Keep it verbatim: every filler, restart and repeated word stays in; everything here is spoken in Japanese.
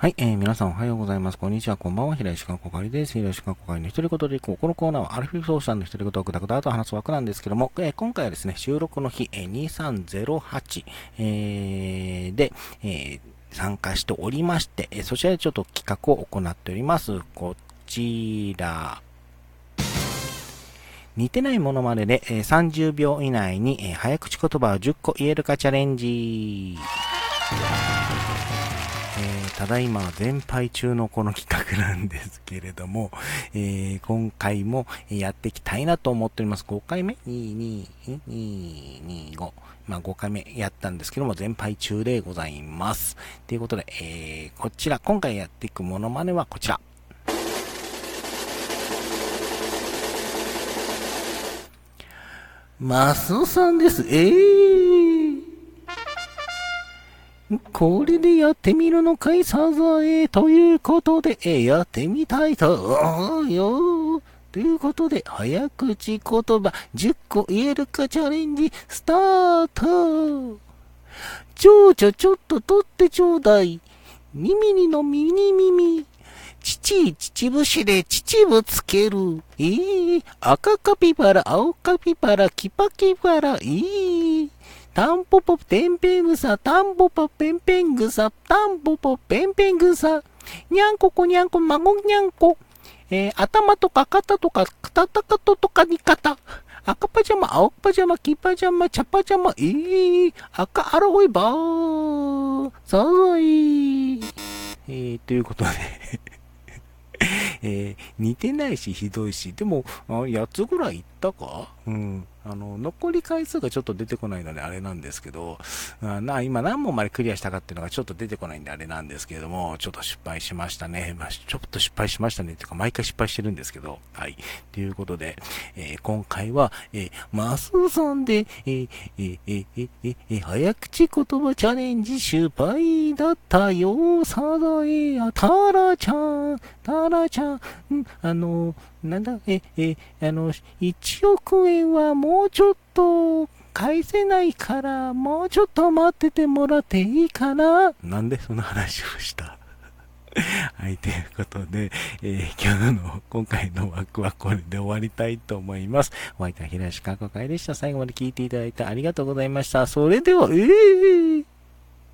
はい、えー、皆さんおはようございます。こんにちは、こんばんは。平石川こかりです。平石川こかりの独り言でいこう。このコーナーはアルフィフ奏者の独り言をグダグダと話す枠なんですけども、えー、今回はですね、収録の日、えー、にせんさんびゃくはち、えー、で、えー、参加しておりまして、えー、そちらでちょっと企画を行っております。こちら。似てないものまねで、えー、さんじゅうびょう以内に、えー、早口言葉をじゅっこ言えるかチャレンジ。えー、ただいま全敗中のこの企画なんですけれども、えー、今回もやっていきたいなと思っております。ごかいめ ?にじゅうに、にじゅうご。まあごかいめやったんですけども、全敗中でございます。ということで、えー、こちら、今回やっていくものまねはこちら。マスオさんです。ええー。これでやってみるのかい、サザエ。ということで、えー、やってみたいと思うよ。ということで、早口言葉じゅっこ言えるかチャレンジ、スタート。蝶々ちょっと取ってちょうだい。ミミリのミニミミ。父、秩父市で秩父つける。えー、赤カピバラ、青カピバラ、キパキバラ、えー、タンポポペンペングサ、タンポポペンペングサ、タンポポペンペングサ、にゃんここにゃんこ、孫にゃんこ、えー、頭とか肩とか、くたたかととかにかた、赤パジャマ、青パジャマ、黄パジャマ、茶パジャマ、えー、赤アロイバー、サザエ、えー、ということで。えー、似てないしひどいし、でもやっつぐらいいったか、うん、あの残り回数がちょっと出てこないのであれなんですけど、あな今何問までクリアしたかっていうのがちょっと出てこないんであれなんですけれども、ちょっと失敗しましたね、まあ、ちょっと失敗しましたねっていうか毎回失敗してるんですけど、はい、ということで、えー、今回は、えー、マスオさんで、えーえーえーえーえー、早口言葉チャレンジ失敗だったよ、サザエやタラちゃんタラちゃん、うん、あのなんだええあのいちおくえんはもうちょっと返せないから、もうちょっと待っててもらっていいかな、なんでその話をしたはい、ということで、えー、今日の今回の枠はこれで終わりたいと思います。お相手は平石川こかりでした。最後まで聞いていただいてありがとうございました。それではえー